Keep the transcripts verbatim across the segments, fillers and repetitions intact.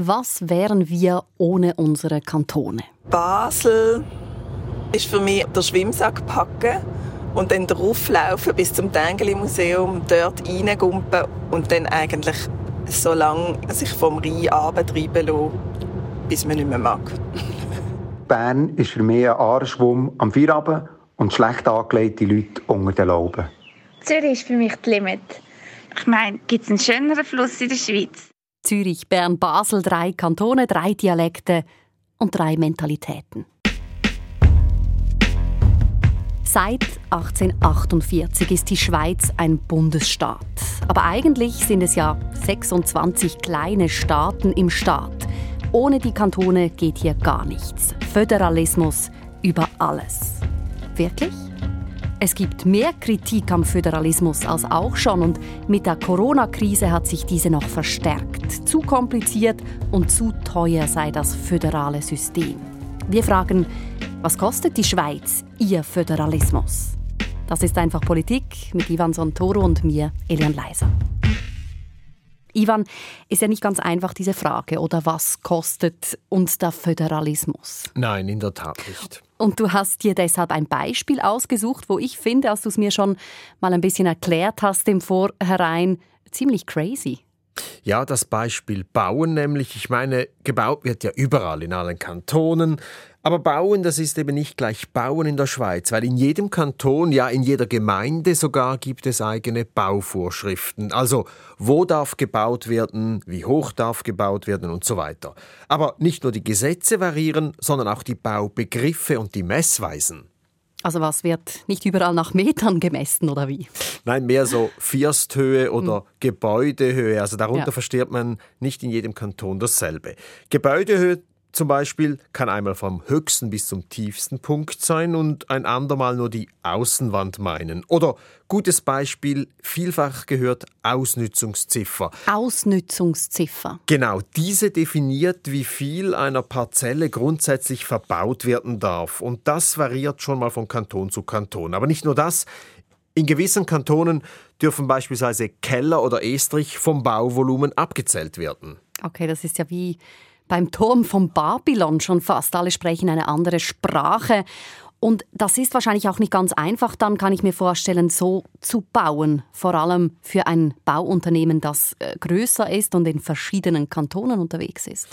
Was wären wir ohne unsere Kantone? Basel ist für mich der Schwimmsack packen und dann drauflaufen bis zum Tängeli-Museum, dort reingumpen und dann eigentlich so lange sich vom Rhein runtertreiben lassen, bis man nicht mehr mag. Bern ist für mich ein Aareschwumm am Feierabend und schlecht angelegte Leute unter den Lauben. Zürich ist für mich das Limit. Ich meine, gibt es einen schöneren Fluss in der Schweiz? Zürich, Bern, Basel, drei Kantone, drei Dialekte und drei Mentalitäten. Seit achtzehnhundertachtundvierzig ist die Schweiz ein Bundesstaat. Aber eigentlich sind es ja sechsundzwanzig kleine Staaten im Staat. Ohne die Kantone geht hier gar nichts. Föderalismus über alles. Wirklich? Es gibt mehr Kritik am Föderalismus als auch schon und mit der Corona-Krise hat sich diese noch verstärkt. Zu kompliziert und zu teuer sei das föderale System. Wir fragen, was kostet die Schweiz ihr Föderalismus? Das ist einfach Politik mit Ivan Santoro und mir, Eliane Leiser. Ivan, ist ja nicht ganz einfach diese Frage, oder was kostet uns der Föderalismus? Nein, in der Tat nicht. Und du hast dir deshalb ein Beispiel ausgesucht, wo ich finde, als du es mir schon mal ein bisschen erklärt hast im Vorhinein, ziemlich crazy. Ja, das Beispiel Bauen nämlich. Ich meine, gebaut wird ja überall in allen Kantonen. Aber Bauen, das ist eben nicht gleich Bauen in der Schweiz, weil in jedem Kanton, ja in jeder Gemeinde sogar, gibt es eigene Bauvorschriften. Also, wo darf gebaut werden, wie hoch darf gebaut werden und so weiter. Aber nicht nur die Gesetze variieren, sondern auch die Baubegriffe und die Messweisen. Also was, wird nicht überall nach Metern gemessen, oder wie? Nein, mehr so Firsthöhe oder Gebäudehöhe. Also darunter ja. versteht man nicht in jedem Kanton dasselbe. Gebäudehöhe zum Beispiel kann einmal vom höchsten bis zum tiefsten Punkt sein und ein andermal nur die Außenwand meinen. Oder, gutes Beispiel, vielfach gehört Ausnützungsziffer. Ausnützungsziffer. Genau, diese definiert, wie viel einer Parzelle grundsätzlich verbaut werden darf. Und das variiert schon mal von Kanton zu Kanton. Aber nicht nur das. In gewissen Kantonen dürfen beispielsweise Keller oder Estrich vom Bauvolumen abgezählt werden. Okay, das ist ja wie beim Turm von Babylon schon fast. Alle sprechen eine andere Sprache. Und das ist wahrscheinlich auch nicht ganz einfach, dann kann ich mir vorstellen, so zu bauen. Vor allem für ein Bauunternehmen, das größer ist und in verschiedenen Kantonen unterwegs ist.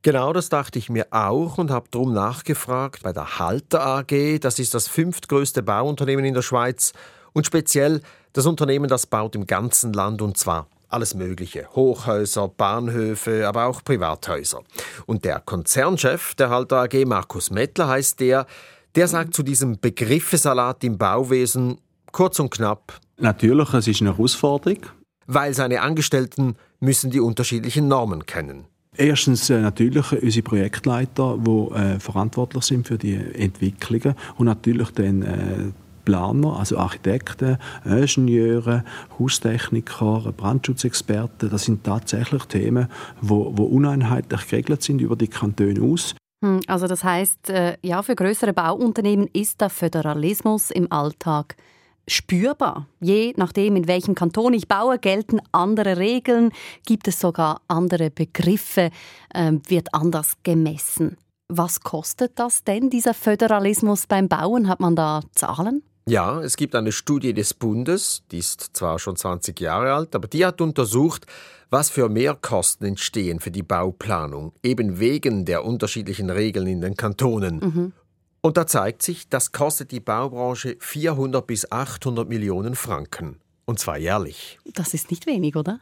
Genau, das dachte ich mir auch und habe darum nachgefragt bei der Halter A G. Das ist das fünftgrößte Bauunternehmen in der Schweiz. Und speziell das Unternehmen, das baut im ganzen Land und zwar alles Mögliche. Hochhäuser, Bahnhöfe, aber auch Privathäuser. Und der Konzernchef der Halter A G, Markus Mettler heisst der, der sagt zu diesem Begriffesalat im Bauwesen kurz und knapp: Natürlich, es ist eine Herausforderung. Weil seine Angestellten müssen die unterschiedlichen Normen kennen. Erstens äh, natürlich unsere Projektleiter, die äh, verantwortlich sind für die Entwicklungen und natürlich dann äh, Planer, also Architekten, Ingenieure, Haustechniker, Brandschutzexperten, das sind tatsächlich Themen, die uneinheitlich geregelt sind über die Kantone aus. Also das heisst, ja, für größere Bauunternehmen ist der Föderalismus im Alltag spürbar. Je nachdem, in welchem Kanton ich baue, gelten andere Regeln, gibt es sogar andere Begriffe, wird anders gemessen. Was kostet das denn, dieser Föderalismus beim Bauen? Hat man da Zahlen? Ja, es gibt eine Studie des Bundes, die ist zwar schon zwanzig Jahre alt, aber die hat untersucht, was für Mehrkosten entstehen für die Bauplanung, eben wegen der unterschiedlichen Regeln in den Kantonen. Mhm. Und da zeigt sich, das kostet die Baubranche vierhundert bis achthundert Millionen Franken. Und zwar jährlich. Das ist nicht wenig, oder?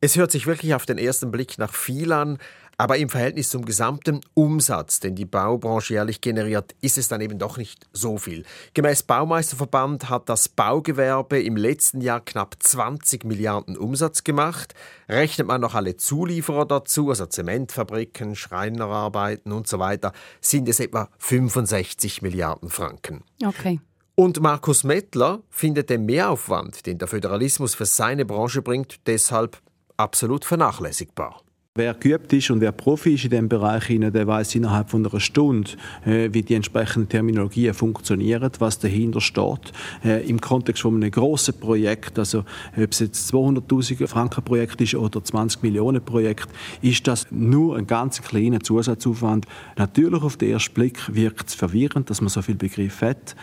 Es hört sich wirklich auf den ersten Blick nach viel an, aber im Verhältnis zum gesamten Umsatz, den die Baubranche jährlich generiert, ist es dann eben doch nicht so viel. Gemäss Baumeisterverband hat das Baugewerbe im letzten Jahr knapp zwanzig Milliarden Umsatz gemacht. Rechnet man noch alle Zulieferer dazu, also Zementfabriken, Schreinerarbeiten und so weiter, sind es etwa fünfundsechzig Milliarden Franken. Okay. Und Markus Mettler findet den Mehraufwand, den der Föderalismus für seine Branche bringt, deshalb absolut vernachlässigbar. Wer geübt ist und wer Profi ist in diesem Bereich, der weiß innerhalb von einer Stunde, wie die entsprechenden Terminologien funktionieren, was dahinter steht. Im Kontext von einem grossen Projekt, also ob es jetzt zweihunderttausend Franken Projekt ist oder zwanzig Millionen Projekt, ist das nur ein ganz kleiner Zusatzaufwand. Natürlich auf den ersten Blick wirkt es verwirrend, dass man so viel Begriff hat,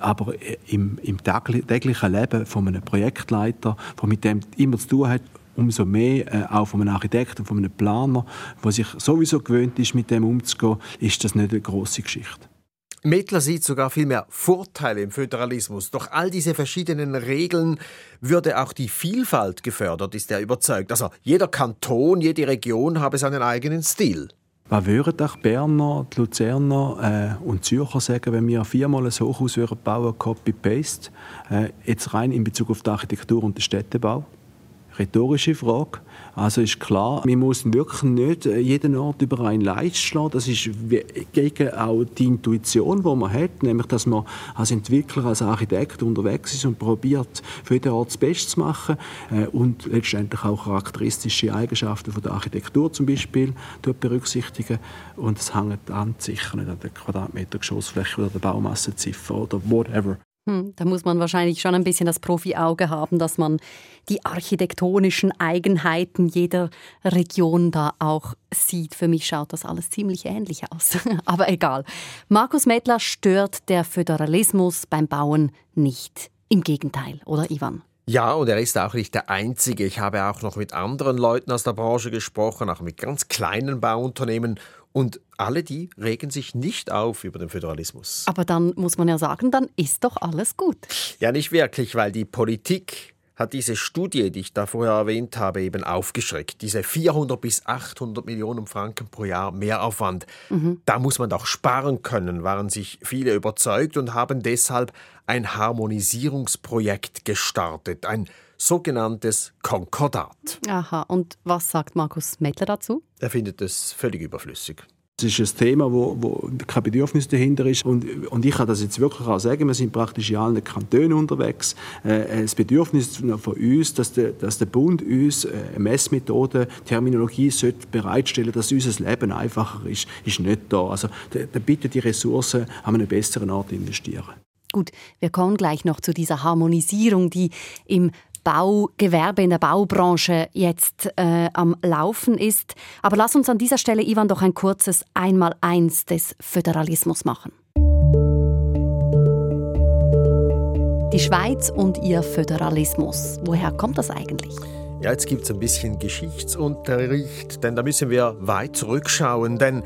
aber im, im täglichen Leben von einem Projektleiter, der mit dem immer zu tun hat, umso mehr äh, auch von einem Architekten, von einem Planer, der sich sowieso gewöhnt ist, mit dem umzugehen, ist das nicht eine grosse Geschichte. Mettler sieht sogar viel mehr Vorteile im Föderalismus. Durch all diese verschiedenen Regeln würde auch die Vielfalt gefördert, ist er überzeugt. Also jeder Kanton, jede Region habe seinen eigenen Stil. Was würden auch Berner, die Luzerner äh, und Zürcher sagen, wenn wir viermal ein Hochhaus bauen, Copy-Paste, äh, jetzt rein in Bezug auf die Architektur und den Städtebau? Rhetorische Frage. Also ist klar, wir müssen wirklich nicht jeden Ort über einen Leist schlagen. Das ist gegen auch die Intuition, die man hat, nämlich, dass man als Entwickler, als Architekt unterwegs ist und probiert, für jeden Ort das Beste zu machen und letztendlich auch charakteristische Eigenschaften von der Architektur zum Beispiel berücksichtigen. Und es hängt an sicher nicht an der Quadratmeter Geschossfläche oder der Baumassenziffer oder whatever. Hm, da muss man wahrscheinlich schon ein bisschen das Profi-Auge haben, dass man die architektonischen Eigenheiten jeder Region da auch sieht. Für mich schaut das alles ziemlich ähnlich aus. Aber egal. Markus Mettler stört der Föderalismus beim Bauen nicht. Im Gegenteil, oder Ivan? Ja, und er ist auch nicht der Einzige. Ich habe auch noch mit anderen Leuten aus der Branche gesprochen, auch mit ganz kleinen Bauunternehmen. Und alle die regen sich nicht auf über den Föderalismus. Aber dann muss man ja sagen, dann ist doch alles gut. Ja, nicht wirklich, weil die Politik hat diese Studie, die ich da vorher erwähnt habe, eben aufgeschreckt. Diese vierhundert bis achthundert Millionen Franken pro Jahr Mehraufwand. Mhm. Da muss man doch sparen können, waren sich viele überzeugt und haben deshalb ein Harmonisierungsprojekt gestartet. Ein sogenanntes Konkordat. Aha, und was sagt Markus Mettler dazu? Er findet es völlig überflüssig. Es ist ein Thema, wo, wo kein Bedürfnis dahinter ist. Und, und ich kann das jetzt wirklich auch sagen, wir sind praktisch in allen Kantonen unterwegs. Äh, das Bedürfnis von uns, dass der, dass der Bund uns eine Messmethode, Terminologie sollte bereitstellen, dass unser Leben einfacher ist, ist nicht da. Also da bitte die Ressourcen an einen besseren Ort investieren. Gut, wir kommen gleich noch zu dieser Harmonisierung, die im Baugewerbe, in der Baubranche jetzt äh, am Laufen ist. Aber lass uns an dieser Stelle, Ivan, doch ein kurzes Einmaleins des Föderalismus machen. Die Schweiz und ihr Föderalismus. Woher kommt das eigentlich? Ja, jetzt gibt es ein bisschen Geschichtsunterricht, denn da müssen wir weit zurückschauen, denn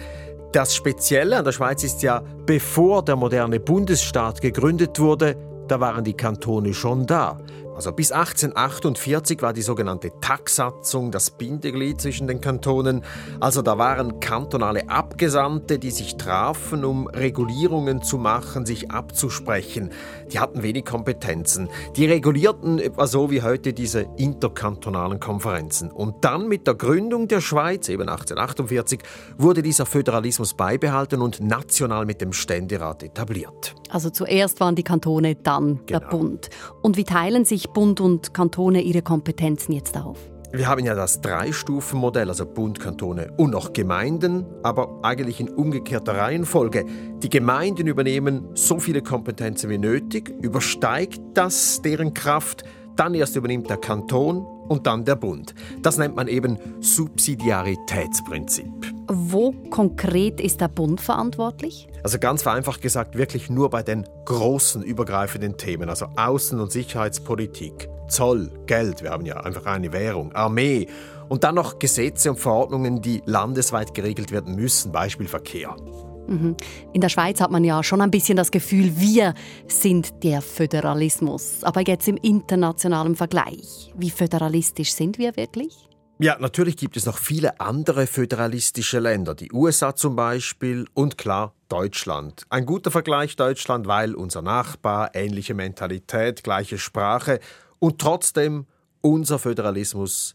das Spezielle an der Schweiz ist ja, bevor der moderne Bundesstaat gegründet wurde, da waren die Kantone schon da. Also bis achtzehnhundertachtundvierzig war die sogenannte Taxsatzung das Bindeglied zwischen den Kantonen. Also da waren kantonale Abgesandte, die sich trafen, um Regulierungen zu machen, sich abzusprechen. Die hatten wenig Kompetenzen. Die regulierten etwa so wie heute diese interkantonalen Konferenzen. Und dann mit der Gründung der Schweiz, eben achtzehnhundertachtundvierzig, wurde dieser Föderalismus beibehalten und national mit dem Ständerat etabliert. Also zuerst waren die Kantone, dann genau. Der Bund. Und wie teilen sich Bund und Kantone ihre Kompetenzen jetzt auf? Wir haben ja das Drei-Stufen-Modell, also Bund, Kantone und noch Gemeinden, aber eigentlich in umgekehrter Reihenfolge. Die Gemeinden übernehmen so viele Kompetenzen wie nötig, übersteigt das deren Kraft, dann erst übernimmt der Kanton und dann der Bund. Das nennt man eben Subsidiaritätsprinzip. Wo konkret ist der Bund verantwortlich? Also ganz vereinfacht gesagt, wirklich nur bei den großen übergreifenden Themen, also Außen- und Sicherheitspolitik, Zoll, Geld, wir haben ja einfach eine Währung, Armee und dann noch Gesetze und Verordnungen, die landesweit geregelt werden müssen, Beispiel Verkehr. In der Schweiz hat man ja schon ein bisschen das Gefühl, wir sind der Föderalismus. Aber jetzt im internationalen Vergleich, wie föderalistisch sind wir wirklich? Ja, natürlich gibt es noch viele andere föderalistische Länder, die U S A zum Beispiel und klar Deutschland. Ein guter Vergleich Deutschland, weil unser Nachbar, ähnliche Mentalität, gleiche Sprache und trotzdem unser Föderalismus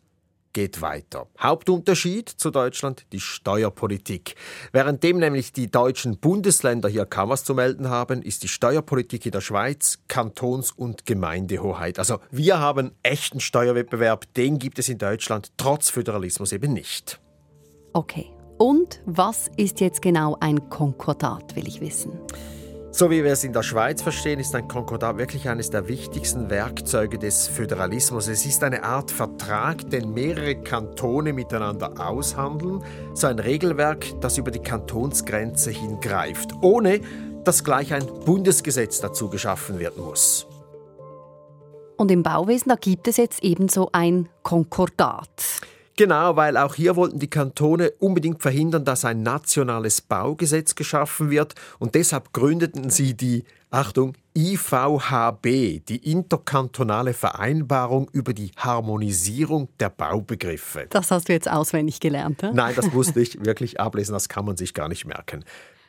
geht weiter. Hauptunterschied zu Deutschland, die Steuerpolitik. Währenddem nämlich die deutschen Bundesländer hier kaum was zu melden haben, ist die Steuerpolitik in der Schweiz Kantons- und Gemeindehoheit. Also wir haben echten Steuerwettbewerb, den gibt es in Deutschland trotz Föderalismus eben nicht. Okay. Und was ist jetzt genau ein Konkordat, will ich wissen? So wie wir es in der Schweiz verstehen, ist ein Konkordat wirklich eines der wichtigsten Werkzeuge des Föderalismus. Es ist eine Art Vertrag, den mehrere Kantone miteinander aushandeln. So ein Regelwerk, das über die Kantonsgrenze hingreift, ohne dass gleich ein Bundesgesetz dazu geschaffen werden muss. Und im Bauwesen, da gibt es jetzt ebenso ein Konkordat. Genau, weil auch hier wollten die Kantone unbedingt verhindern, dass ein nationales Baugesetz geschaffen wird. Und deshalb gründeten sie die, Achtung, I V H B, die interkantonale Vereinbarung über die Harmonisierung der Baubegriffe. Das hast du jetzt auswendig gelernt, oder? Nein, das musste ich wirklich ablesen, das kann man sich gar nicht merken.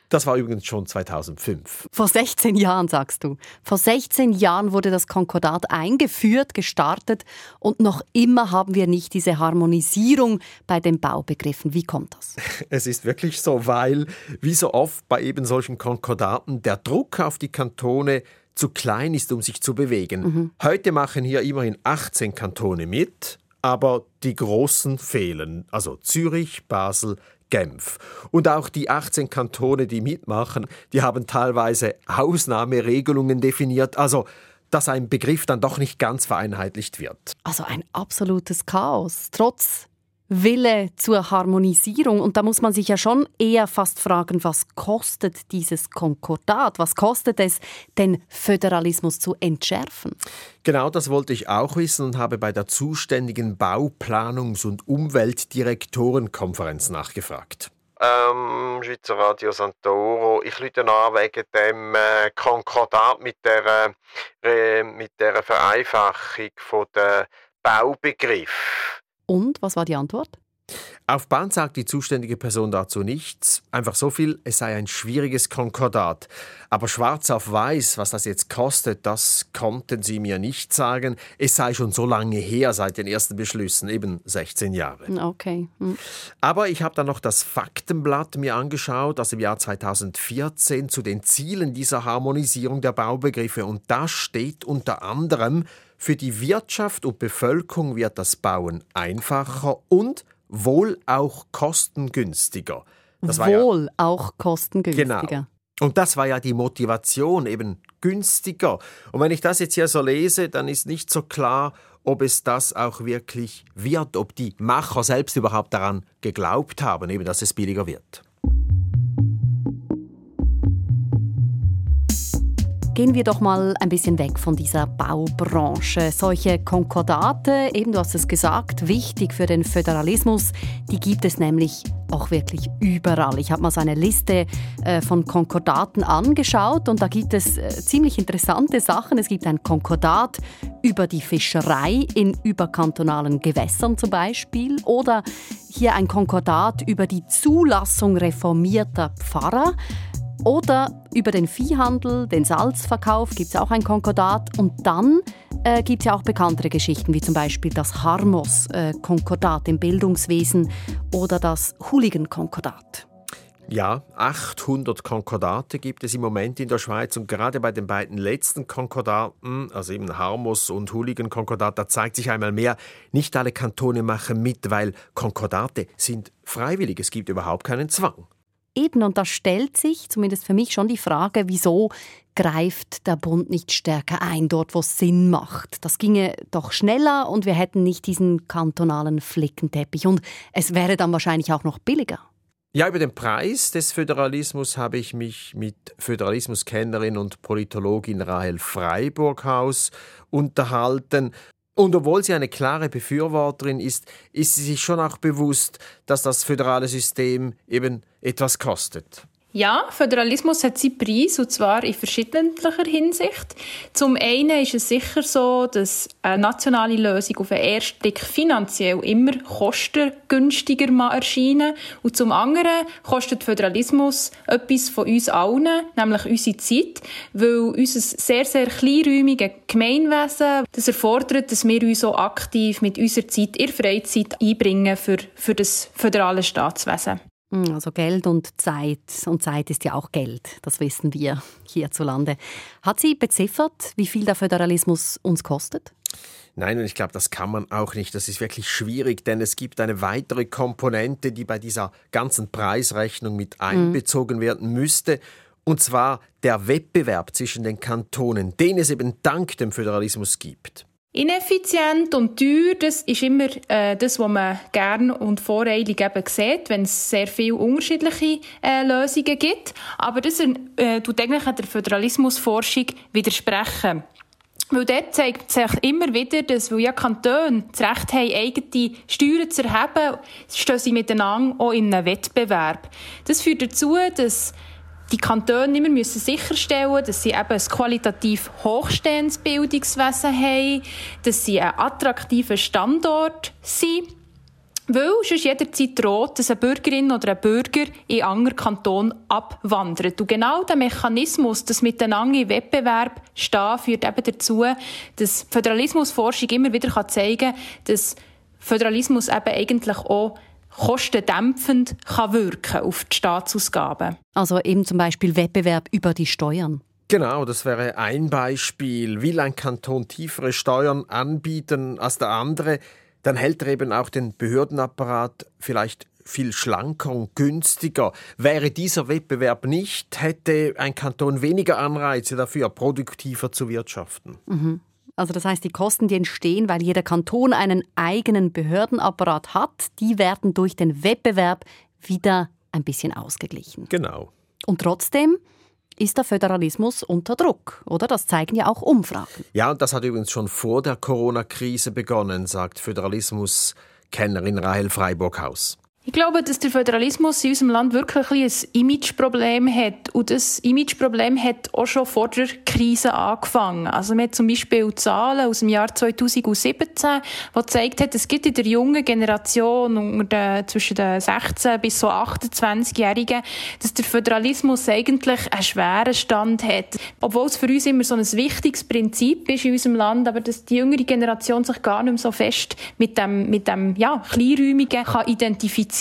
Das war übrigens schon zweitausendfünf. Vor sechzehn Jahren, sagst du. Vor sechzehn Jahren wurde das Konkordat eingeführt, gestartet und noch immer haben wir nicht diese Harmonisierung bei den Baubegriffen. Wie kommt das? Es ist wirklich so, weil, wie so oft bei eben solchen Konkordaten, der Druck auf die Kantone zu klein ist, um sich zu bewegen. Mhm. Heute machen hier immerhin achtzehn Kantone mit, aber die großen fehlen. Also Zürich, Basel, Genf. Und auch die achtzehn Kantone, die mitmachen, die haben teilweise Ausnahmeregelungen definiert, also dass ein Begriff dann doch nicht ganz vereinheitlicht wird. Also ein absolutes Chaos, trotz Wille zur Harmonisierung. Und da muss man sich ja schon eher fast fragen, was kostet dieses Konkordat? Was kostet es, den Föderalismus zu entschärfen? Genau, das wollte ich auch wissen und habe bei der zuständigen Bauplanungs- und Umweltdirektorenkonferenz nachgefragt. Ähm, Schweizer Radio Santoro, ich rufe an wegen dem äh, Konkordat mit der, äh, mit der Vereinfachung von der Baubegriff. Und was war die Antwort? Auf Band sagt die zuständige Person dazu nichts. Einfach so viel, es sei ein schwieriges Konkordat. Aber schwarz auf weiß, was das jetzt kostet, das konnten sie mir nicht sagen. Es sei schon so lange her seit den ersten Beschlüssen, eben sechzehn Jahre. Okay. Mhm. Aber ich habe dann noch das Faktenblatt mir angeschaut, das im Jahr zweitausendvierzehn zu den Zielen dieser Harmonisierung der Baubegriffe. Und da steht unter anderem: Für die Wirtschaft und Bevölkerung wird das Bauen einfacher und wohl auch kostengünstiger. Das war wohl ja, auch kostengünstiger. Genau. Und das war ja die Motivation, eben günstiger. Und wenn ich das jetzt hier so lese, dann ist nicht so klar, ob es das auch wirklich wird, ob die Macher selbst überhaupt daran geglaubt haben, eben, dass es billiger wird. Gehen wir doch mal ein bisschen weg von dieser Baubranche. Solche Konkordate, eben du hast es gesagt, wichtig für den Föderalismus, die gibt es nämlich auch wirklich überall. Ich habe mal so eine Liste äh, von Konkordaten angeschaut und da gibt es äh, ziemlich interessante Sachen. Es gibt ein Konkordat über die Fischerei in überkantonalen Gewässern zum Beispiel oder hier ein Konkordat über die Zulassung reformierter Pfarrer. Oder über den Viehhandel, den Salzverkauf gibt es auch ein Konkordat. Und dann äh, gibt es ja auch bekanntere Geschichten, wie zum Beispiel das Harmos-Konkordat im Bildungswesen oder das Hooligan-Konkordat. Ja, achthundert Konkordate gibt es im Moment in der Schweiz und gerade bei den beiden letzten Konkordaten, also eben Harmos und Hooligan-Konkordat, da zeigt sich einmal mehr, nicht alle Kantone machen mit, weil Konkordate sind freiwillig, es gibt überhaupt keinen Zwang. Eben, und da stellt sich zumindest für mich schon die Frage, wieso greift der Bund nicht stärker ein, dort wo es Sinn macht. Das ginge doch schneller und wir hätten nicht diesen kantonalen Flickenteppich. Und es wäre dann wahrscheinlich auch noch billiger. Ja, über den Preis des Föderalismus habe ich mich mit Föderalismuskennerin und Politologin Rahel Freiburghaus unterhalten. Und obwohl sie eine klare Befürworterin ist, ist sie sich schon auch bewusst, dass das föderale System eben etwas kostet. Ja, Föderalismus hat seinen Preis, und zwar in verschiedentlicher Hinsicht. Zum einen ist es sicher so, dass eine nationale Lösung auf den ersten Blick finanziell immer kostengünstiger erscheinen. Und zum anderen kostet Föderalismus etwas von uns allen, nämlich unsere Zeit, weil unser sehr, sehr kleinräumiges Gemeinwesen, das erfordert, dass wir uns auch aktiv mit unserer Zeit, ihrer Freizeit einbringen für, für das föderale Staatswesen. Also Geld und Zeit. Und Zeit ist ja auch Geld, das wissen wir hierzulande. Hat sie beziffert, wie viel der Föderalismus uns kostet? Nein, und ich glaube, das kann man auch nicht. Das ist wirklich schwierig, denn es gibt eine weitere Komponente, die bei dieser ganzen Preisrechnung mit einbezogen werden müsste. Und zwar der Wettbewerb zwischen den Kantonen, den es eben dank dem Föderalismus gibt. Ineffizient und teuer, das ist immer äh, das, was man gerne und voreilig eben sieht, wenn es sehr viele unterschiedliche äh, Lösungen gibt. Aber das äh, tut eigentlich an der Föderalismusforschung widersprechen. Weil dort zeigt sich immer wieder, dass, weil ja Kantone das Recht haben, eigene Steuern zu erheben, stehen sie miteinander auch in einem Wettbewerb. Das führt dazu, dass die Kantone immer müssen sicherstellen, dass sie eben ein qualitativ hochstehendes Bildungswesen haben, dass sie ein attraktiver Standort sind, weil sonst jederzeit droht, dass eine Bürgerin oder ein Bürger in einen anderen Kanton abwandert. Und genau der Mechanismus, das miteinander im Wettbewerb stehen, führt eben dazu, dass die Föderalismusforschung immer wieder zeigen kann, dass Föderalismus eben eigentlich auch kostendämpfend kann wirken auf die Staatsausgaben. Also eben zum Beispiel Wettbewerb über die Steuern. Genau, das wäre ein Beispiel. Will ein Kanton tiefere Steuern anbieten als der andere, dann hält er eben auch den Behördenapparat vielleicht viel schlanker und günstiger. Wäre dieser Wettbewerb nicht, hätte ein Kanton weniger Anreize dafür, produktiver zu wirtschaften. Mhm. Also das heißt, die Kosten, die entstehen, weil jeder Kanton einen eigenen Behördenapparat hat, die werden durch den Wettbewerb wieder ein bisschen ausgeglichen. Genau. Und trotzdem ist der Föderalismus unter Druck, oder? Das zeigen ja auch Umfragen. Ja, und das hat übrigens schon vor der Corona-Krise begonnen, sagt Föderalismuskennerin Rahel Freiburghaus. Ich glaube, dass der Föderalismus in unserem Land wirklich ein Imageproblem hat. Und das Imageproblem hat auch schon vor der Krise angefangen. Also man hat zum Beispiel Zahlen aus dem Jahr zweitausendsiebzehn, die gezeigt haben, es gibt in der jungen Generation unter den, zwischen den sechzehn bis so achtundzwanzigjährigen, dass der Föderalismus eigentlich einen schweren Stand hat. Obwohl es für uns immer so ein wichtiges Prinzip ist in unserem Land, aber dass die jüngere Generation sich gar nicht mehr so fest mit dem, mit dem ja, Kleinräumigen kann identifizieren.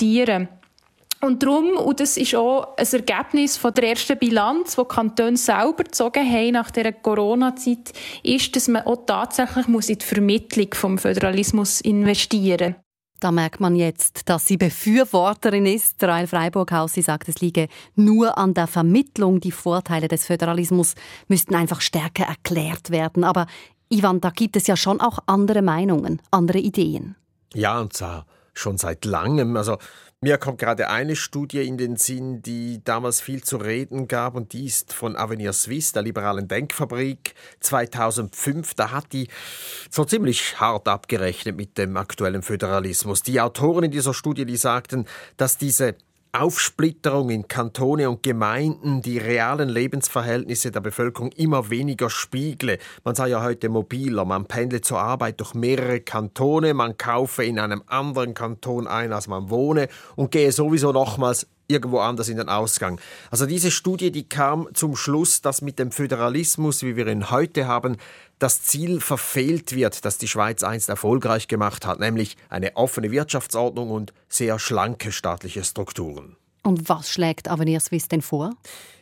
Und darum, und das ist auch ein Ergebnis von der ersten Bilanz, die die Kantone selber gezogen haben nach dieser Corona-Zeit, ist, dass man auch tatsächlich in die Vermittlung des Föderalismus investieren muss. Da merkt man jetzt, dass sie Befürworterin ist. Rahel Freiburghaus, sie sagt, es liege nur an der Vermittlung. Die Vorteile des Föderalismus müssten einfach stärker erklärt werden. Aber Ivan, da gibt es ja schon auch andere Meinungen, andere Ideen. Ja, und zwar schon seit langem. Also mir kommt gerade eine Studie in den Sinn, die damals viel zu reden gab, und die ist von Avenir Suisse, der liberalen Denkfabrik, zweitausendfünf. Da hat die so ziemlich hart abgerechnet mit dem aktuellen Föderalismus. Die Autoren in dieser Studie, die sagten, dass diese Aufsplitterung in Kantone und Gemeinden die realen Lebensverhältnisse der Bevölkerung immer weniger spiegle. Man sei ja heute mobiler, man pendle zur Arbeit durch mehrere Kantone, man kaufe in einem anderen Kanton ein, als man wohne, und gehe sowieso nochmals irgendwo anders in den Ausgang. Also diese Studie, die kam zum Schluss, dass mit dem Föderalismus, wie wir ihn heute haben, das Ziel verfehlt wird, das die Schweiz einst erfolgreich gemacht hat, nämlich eine offene Wirtschaftsordnung und sehr schlanke staatliche Strukturen. Und was schlägt Avenir Suisse denn vor?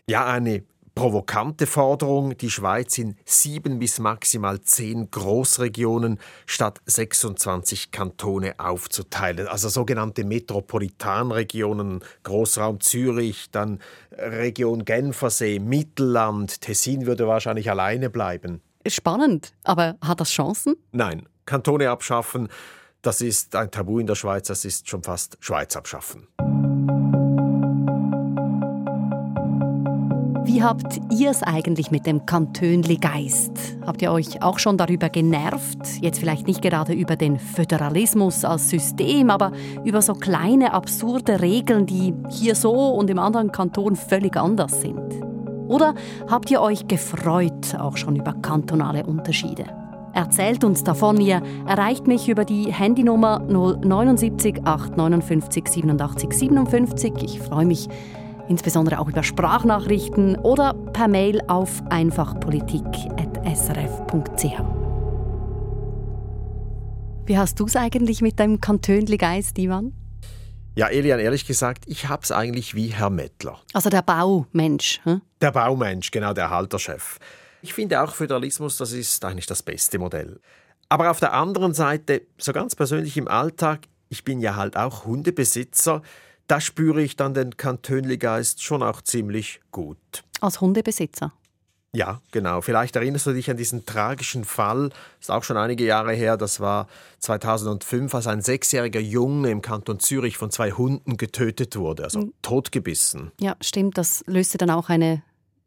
Ja, eine provokante Forderung, die Schweiz in sieben bis maximal zehn Großregionen statt sechsundzwanzig Kantone aufzuteilen. Also sogenannte Metropolitanregionen, Großraum Zürich, dann Region Genfersee, Mittelland, Tessin würde wahrscheinlich alleine bleiben. Spannend, aber hat das Chancen? Nein, Kantone abschaffen, das ist ein Tabu in der Schweiz, das ist schon fast Schweiz abschaffen. Wie habt ihr es eigentlich mit dem Kantönli-Geist? Habt ihr euch auch schon darüber genervt? Jetzt vielleicht nicht gerade über den Föderalismus als System, aber über so kleine, absurde Regeln, die hier so und im anderen Kanton völlig anders sind. Oder habt ihr euch gefreut auch schon über kantonale Unterschiede? Erzählt uns davon, ihr erreicht mich über die Handynummer null neun sieben acht neun fünf sieben acht siebenundfünfzig. Ich freue mich insbesondere auch über Sprachnachrichten oder per Mail auf einfachpolitik punkt s r f punkt c h. Wie hast du es eigentlich mit deinem Kantönli-Geist, Ivan? Ja, Elian, ehrlich gesagt, ich hab's eigentlich wie Herr Mettler. Also der Baumensch. Hm? Der Baumensch, genau, der Halterchef. Ich finde auch, Föderalismus, das ist eigentlich das beste Modell. Aber auf der anderen Seite, so ganz persönlich im Alltag, ich bin ja halt auch Hundebesitzer, da spüre ich dann den Kantönli-Geist schon auch ziemlich gut. Als Hundebesitzer? Ja, genau. Vielleicht erinnerst du dich an diesen tragischen Fall, ist auch schon einige Jahre her, das war zweitausendfünf, als ein sechsjähriger Junge im Kanton Zürich von zwei Hunden getötet wurde, also mhm. totgebissen. Ja, stimmt, das löste dann auch eine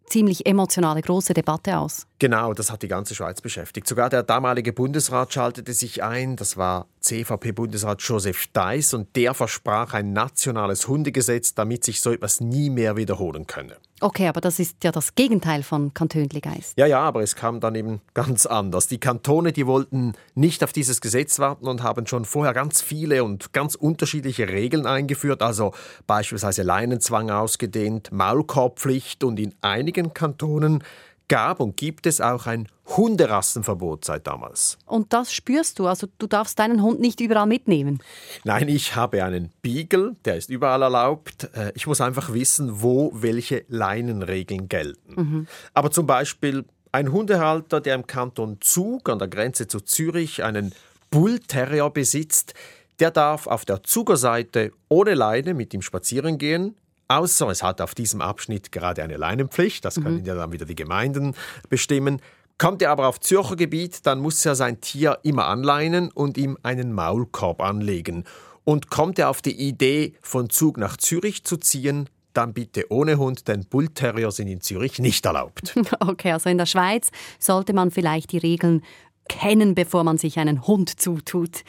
ziemlich emotionale, große Debatte aus. Genau, das hat die ganze Schweiz beschäftigt. Sogar der damalige Bundesrat schaltete sich ein. Das war C V P-Bundesrat Josef Deiss. Und der versprach ein nationales Hundegesetz, damit sich so etwas nie mehr wiederholen könne. Okay, aber das ist ja das Gegenteil von Kantönli-Geist. Ja, ja, aber es kam dann eben ganz anders. Die Kantone, die wollten nicht auf dieses Gesetz warten und haben schon vorher ganz viele und ganz unterschiedliche Regeln eingeführt. Also beispielsweise Leinenzwang ausgedehnt, Maulkorbpflicht und in einigen Kantonen gab und gibt es auch ein Hunderassenverbot seit damals. Und das spürst du? Also du darfst deinen Hund nicht überall mitnehmen? Nein, ich habe einen Beagle, der ist überall erlaubt. Ich muss einfach wissen, wo welche Leinenregeln gelten. Mhm. Aber zum Beispiel ein Hundehalter, der im Kanton Zug an der Grenze zu Zürich einen Bullterrier besitzt, der darf auf der Zugerseite ohne Leine mit ihm spazieren gehen, außer es hat auf diesem Abschnitt gerade eine Leinenpflicht, das können mhm. ja dann wieder die Gemeinden bestimmen. Kommt er aber auf Zürcher Gebiet, dann muss er sein Tier immer anleinen und ihm einen Maulkorb anlegen. Und kommt er auf die Idee, von Zug nach Zürich zu ziehen, dann bitte ohne Hund, denn Bullterrier sind in Zürich nicht erlaubt. Okay, also in der Schweiz sollte man vielleicht die Regeln kennen, bevor man sich einen Hund zutut.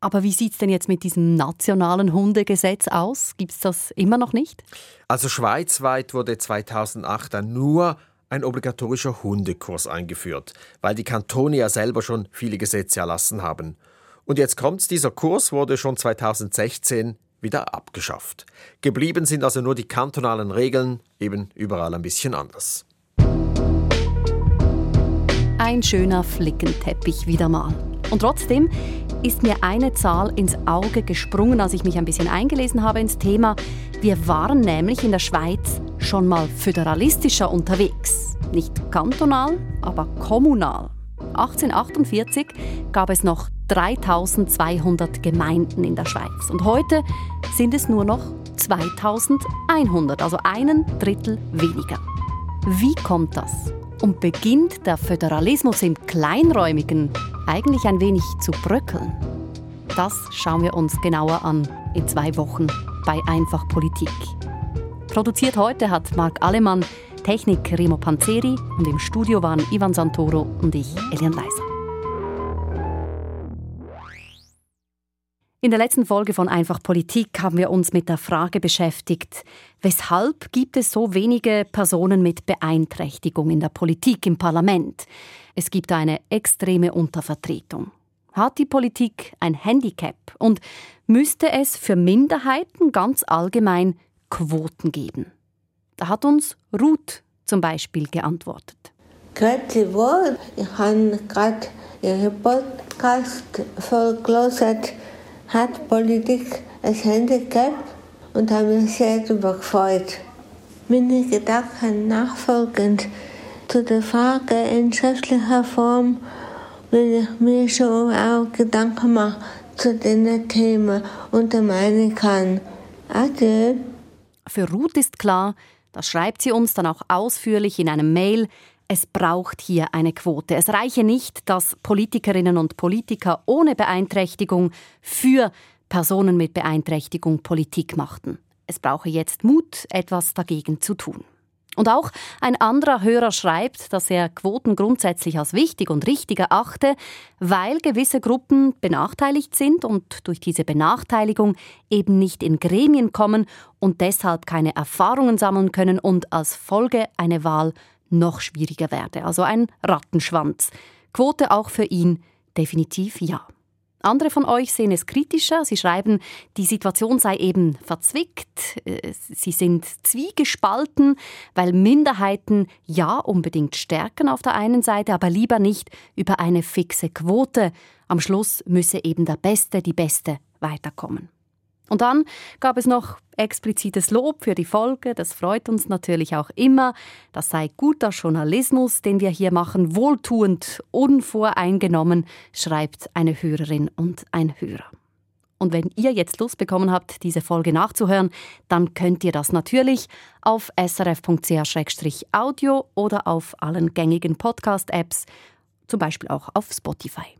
Aber wie sieht es denn jetzt mit diesem nationalen Hundegesetz aus? Gibt es das immer noch nicht? Also schweizweit wurde zweitausendacht dann nur ein obligatorischer Hundekurs eingeführt, weil die Kantone ja selber schon viele Gesetze erlassen haben. Und jetzt kommt's, dieser Kurs wurde schon zweitausendsechzehn wieder abgeschafft. Geblieben sind also nur die kantonalen Regeln, eben überall ein bisschen anders. Ein schöner Flickenteppich wieder mal. Und trotzdem ist mir eine Zahl ins Auge gesprungen, als ich mich ein bisschen eingelesen habe ins Thema. Wir waren nämlich in der Schweiz schon mal föderalistischer unterwegs. Nicht kantonal, aber kommunal. achtzehnhundertachtundvierzig gab es noch dreitausendzweihundert Gemeinden in der Schweiz. Und heute sind es nur noch zweitausendeinhundert, also ein Drittel weniger. Wie kommt das? Und beginnt der Föderalismus im Kleinräumigen eigentlich ein wenig zu bröckeln? Das schauen wir uns genauer an in zwei Wochen bei «Einfach Politik». Produziert heute hat Marc Alemann, Technik Remo Panzeri und im Studio waren Ivan Santoro und ich, Eliane Leiser. In der letzten Folge von «Einfach Politik» haben wir uns mit der Frage beschäftigt, weshalb gibt es so wenige Personen mit Beeinträchtigung in der Politik, im Parlament? Es gibt eine extreme Untervertretung. Hat die Politik ein Handicap? Und müsste es für Minderheiten ganz allgemein Quoten geben? Da hat uns Ruth zum Beispiel geantwortet. Grüezi wohl, ich habe gerade Ihren Podcast vorgelesen. Hat Politik ein Handicap? Und habe mich sehr darüber gefreut. Meine Gedanken haben nachfolgend zu der Frage in schriftlicher Form, will ich mir schon auch Gedanken machen zu den Themen und der Meinung kann. Adieu. Für Ruth ist klar, das schreibt sie uns dann auch ausführlich in einem Mail, es braucht hier eine Quote. Es reiche nicht, dass Politikerinnen und Politiker ohne Beeinträchtigung für Personen mit Beeinträchtigung Politik machten. Es brauche jetzt Mut, etwas dagegen zu tun. Und auch ein anderer Hörer schreibt, dass er Quoten grundsätzlich als wichtig und richtig erachte, weil gewisse Gruppen benachteiligt sind und durch diese Benachteiligung eben nicht in Gremien kommen und deshalb keine Erfahrungen sammeln können und als Folge eine Wahl noch schwieriger werde. Also ein Rattenschwanz. Quote auch für ihn definitiv ja. Andere von euch sehen es kritischer. Sie schreiben, die Situation sei eben verzwickt. Sie sind zwiegespalten, weil Minderheiten ja unbedingt stärken auf der einen Seite, aber lieber nicht über eine fixe Quote. Am Schluss müsse eben der Beste, die Beste weiterkommen. Und dann gab es noch explizites Lob für die Folge. Das freut uns natürlich auch immer. Das sei guter Journalismus, den wir hier machen, wohltuend, unvoreingenommen, schreibt eine Hörerin und ein Hörer. Und wenn ihr jetzt Lust bekommen habt, diese Folge nachzuhören, dann könnt ihr das natürlich auf s r f punkt c h slash audio oder auf allen gängigen Podcast-Apps, zum Beispiel auch auf Spotify.